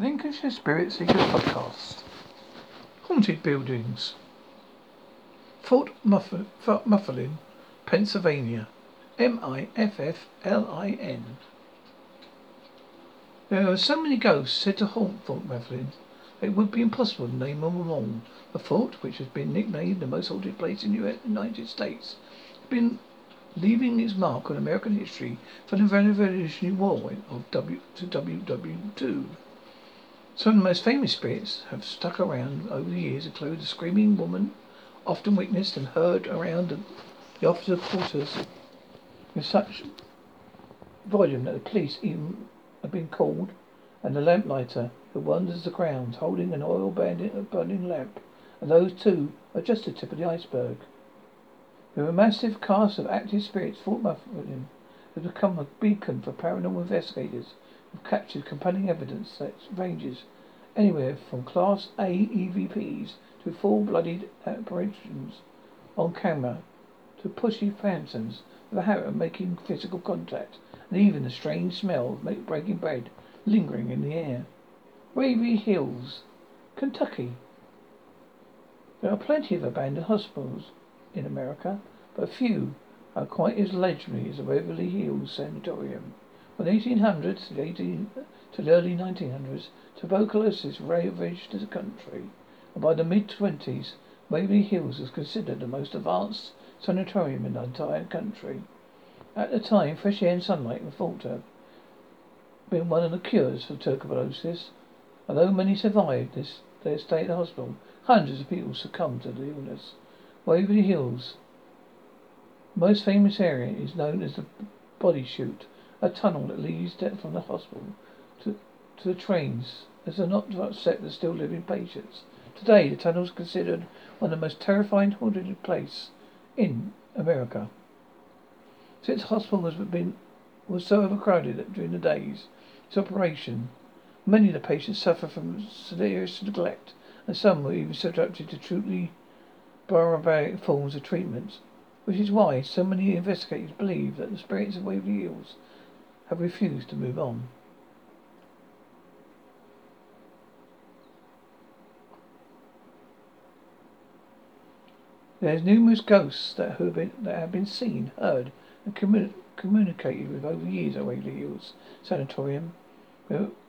Lincolnshire Spirit Seekers Podcast. Haunted Buildings. Fort Mifflin, Pennsylvania. MIFFLIN. There are so many ghosts said to haunt Fort Mifflin that it would be impossible to name them all. The fort, which has been nicknamed the most haunted place in the United States, has been leaving its mark on American history from the Revolutionary War of WW2. Some of the most famous spirits have stuck around over the years include the screaming woman, often witnessed and heard around the officers' quarters with such volume that the police even have been called, and the lamplighter who wanders the grounds holding an oil-burning lamp, and those two are just the tip of the iceberg. With a massive cast of active spirits, Fort Mifflin has become a beacon for paranormal investigators. We've captured compelling evidence that ranges anywhere from Class A EVPs to full-blooded apparitions on camera to pushy phantoms with a hammer making physical contact, and even the strange smell of breaking bread lingering in the air. Waverly Hills, Kentucky. There are plenty of abandoned hospitals in America, but few are quite as legendary as the Waverly Hills Sanatorium. From the 1800s to the early 1900s, tuberculosis ravaged the country, and by the mid-20s, Waverly Hills was considered the most advanced sanatorium in the entire country. At the time, fresh air and sunlight were thought to have been one of the cures for tuberculosis. Although many survived their stay at the hospital, hundreds of people succumbed to the illness. Waverly Hills' most famous area is known as the Body Chute, a tunnel that leads from the hospital to the trains as not to upset the still living patients. Today, the tunnel is considered one of the most terrifying haunted places in America. Since the hospital was so overcrowded during the days its operation, many of the patients suffered from serious neglect, and some were even subjected to truly barbaric forms of treatment, which is why so many investigators believe that the spirits of Waverly Hills have refused to move on. There's numerous ghosts that have been seen, heard, and communicated with over the years at Waverly Hills Sanatorium,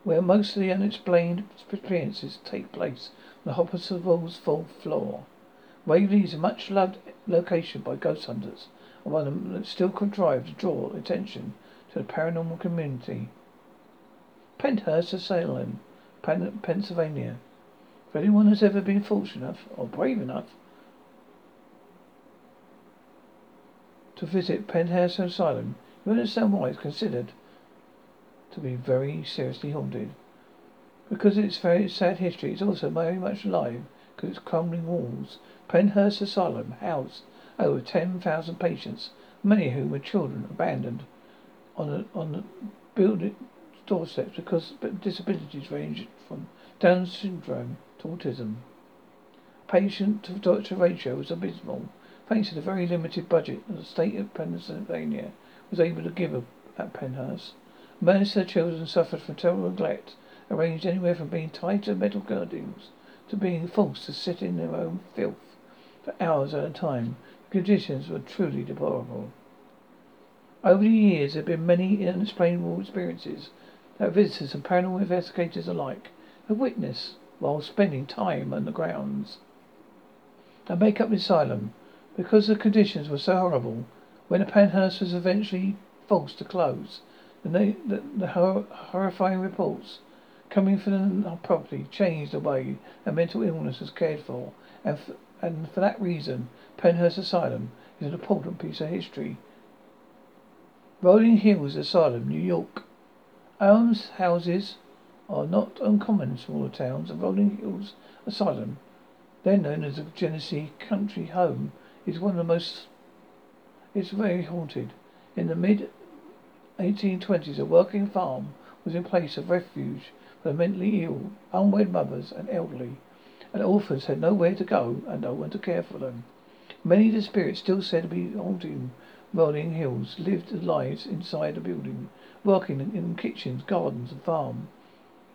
where most of the unexplained experiences take place on the hospital's fourth floor. Waverly is a much-loved location by ghost hunters, and one that still contrives to draw attention to the paranormal community. Pennhurst Asylum, Pennsylvania. If anyone has ever been fortunate enough or brave enough to visit Pennhurst Asylum, you understand why it's considered to be very seriously haunted. Because of its very sad history, it's also very much alive because of its crumbling walls. Pennhurst Asylum housed over 10,000 patients, many of whom were children abandoned on the building doorsteps because disabilities ranged from Down syndrome to autism. Patient to doctor ratio was abysmal. Thanks to the very limited budget that the state of Pennsylvania was able to give at Pennhurst, most of the children suffered from terrible neglect, ranged anywhere from being tied to metal girdings to being forced to sit in their own filth for hours at a time. The conditions were truly deplorable. Over the years, there have been many unexplainable experiences that visitors and paranormal investigators alike have witnessed while spending time on the grounds that make up the asylum. Because the conditions were so horrible, when the Pennhurst was eventually forced to close, the horrifying reports coming from the property changed the way a mental illness was cared for, and for that reason, Pennhurst Asylum is an important piece of history. Rolling Hills Asylum, New York. Almshouses are not uncommon in smaller towns, and Rolling Hills Asylum, then known as the Genesee Country Home, is one of the most. It's very haunted. In the mid-1820s, a working farm was in place of refuge for the mentally ill, unwed mothers and elderly, and orphans had nowhere to go and no one to care for them. Many of the spirits still said to be haunting Rolling Hills lived lives inside the building, working in kitchens, gardens and farm.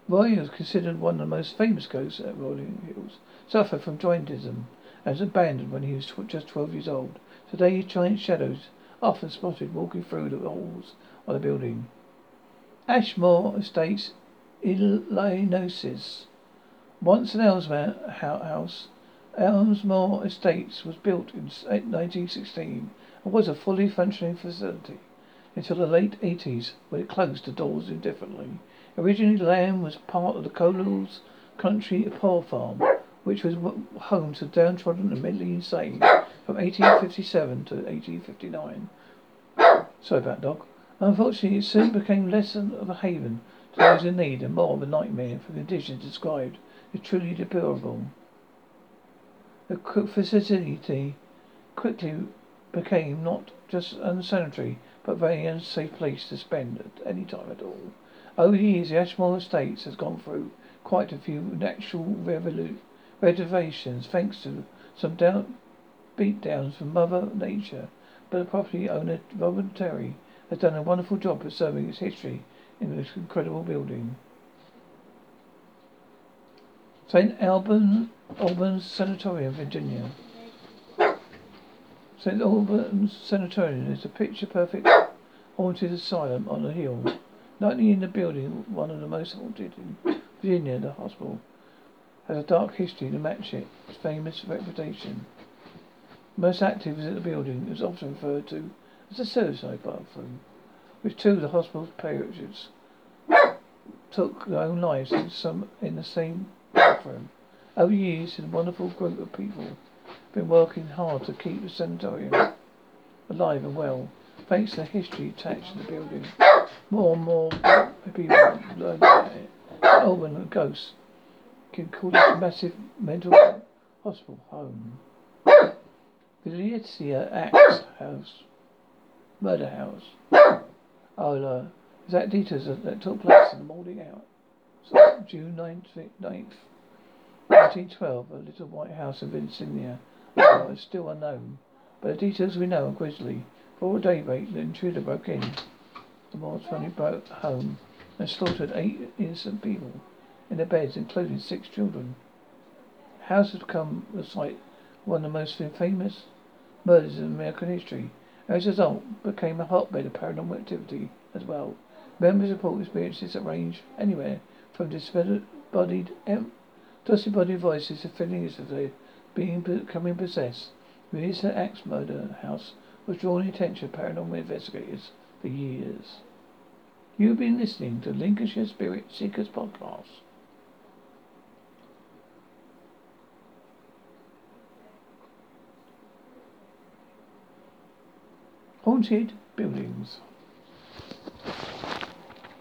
Rolling is considered one of the most famous ghosts at Rolling Hills. Suffered from giantism and was abandoned when he was just 12 years old. Today, giant shadows often spotted walking through the halls of the building. Ashmore Estates, Illinois. Once an Ellesmere house, Ashmore Estates was built in 1916 and was a fully functioning facility until the late 80s, when it closed the doors indefinitely. Originally, the land was part of the Rolling Hills Country Farm, which was home to downtrodden and mentally insane from 1857 to 1859. Sorry about that, dog. Unfortunately, it soon became less of a haven to those in need and more of a nightmare for conditions described as truly deplorable. The facility quickly became not just unsanitary, but a very unsafe place to spend at any time at all. Over the years, the Ashmore Estates has gone through quite a few natural renovations, thanks to some beat downs from Mother Nature, but the property owner, Robert Terry, has done a wonderful job preserving its history in this incredible building. St. Albans Sanatorium, Virginia. St. Albans Sanatorium is a picture-perfect haunted asylum on a hill. Not only in the building, one of the most haunted in Virginia, the hospital has a dark history to match its famous reputation. Most active is at the building is often referred to as a suicide bathroom, with two of the hospital's patients took their own lives in the same bathroom. Over the years, a wonderful group of people have been working hard to keep the sanatorium alive and well. Thanks to the history attached to the building, more and more people learn about it. Alban and ghosts can call this a massive mental hospital home. Villiszia Axe House, murder house. Ola, is that details that took place in the morning hour? So, June 9th, 1912, a little white house in Villiszia is still unknown, but the details we know are grisly. Before daybreak, the intruder broke in the Morris family home and slaughtered 8 innocent people in their beds, including 6 children. The house has become the site of one of the most famous murders in American history, and as a result, became a hotbed of paranormal activity as well. Members report experiences that range anywhere from disembodied voices to feelings of their becoming possessed. The Axe murder house was drawing attention to paranormal investigators for years. You've been listening to Lincolnshire Spirit Seekers podcast. Haunted buildings.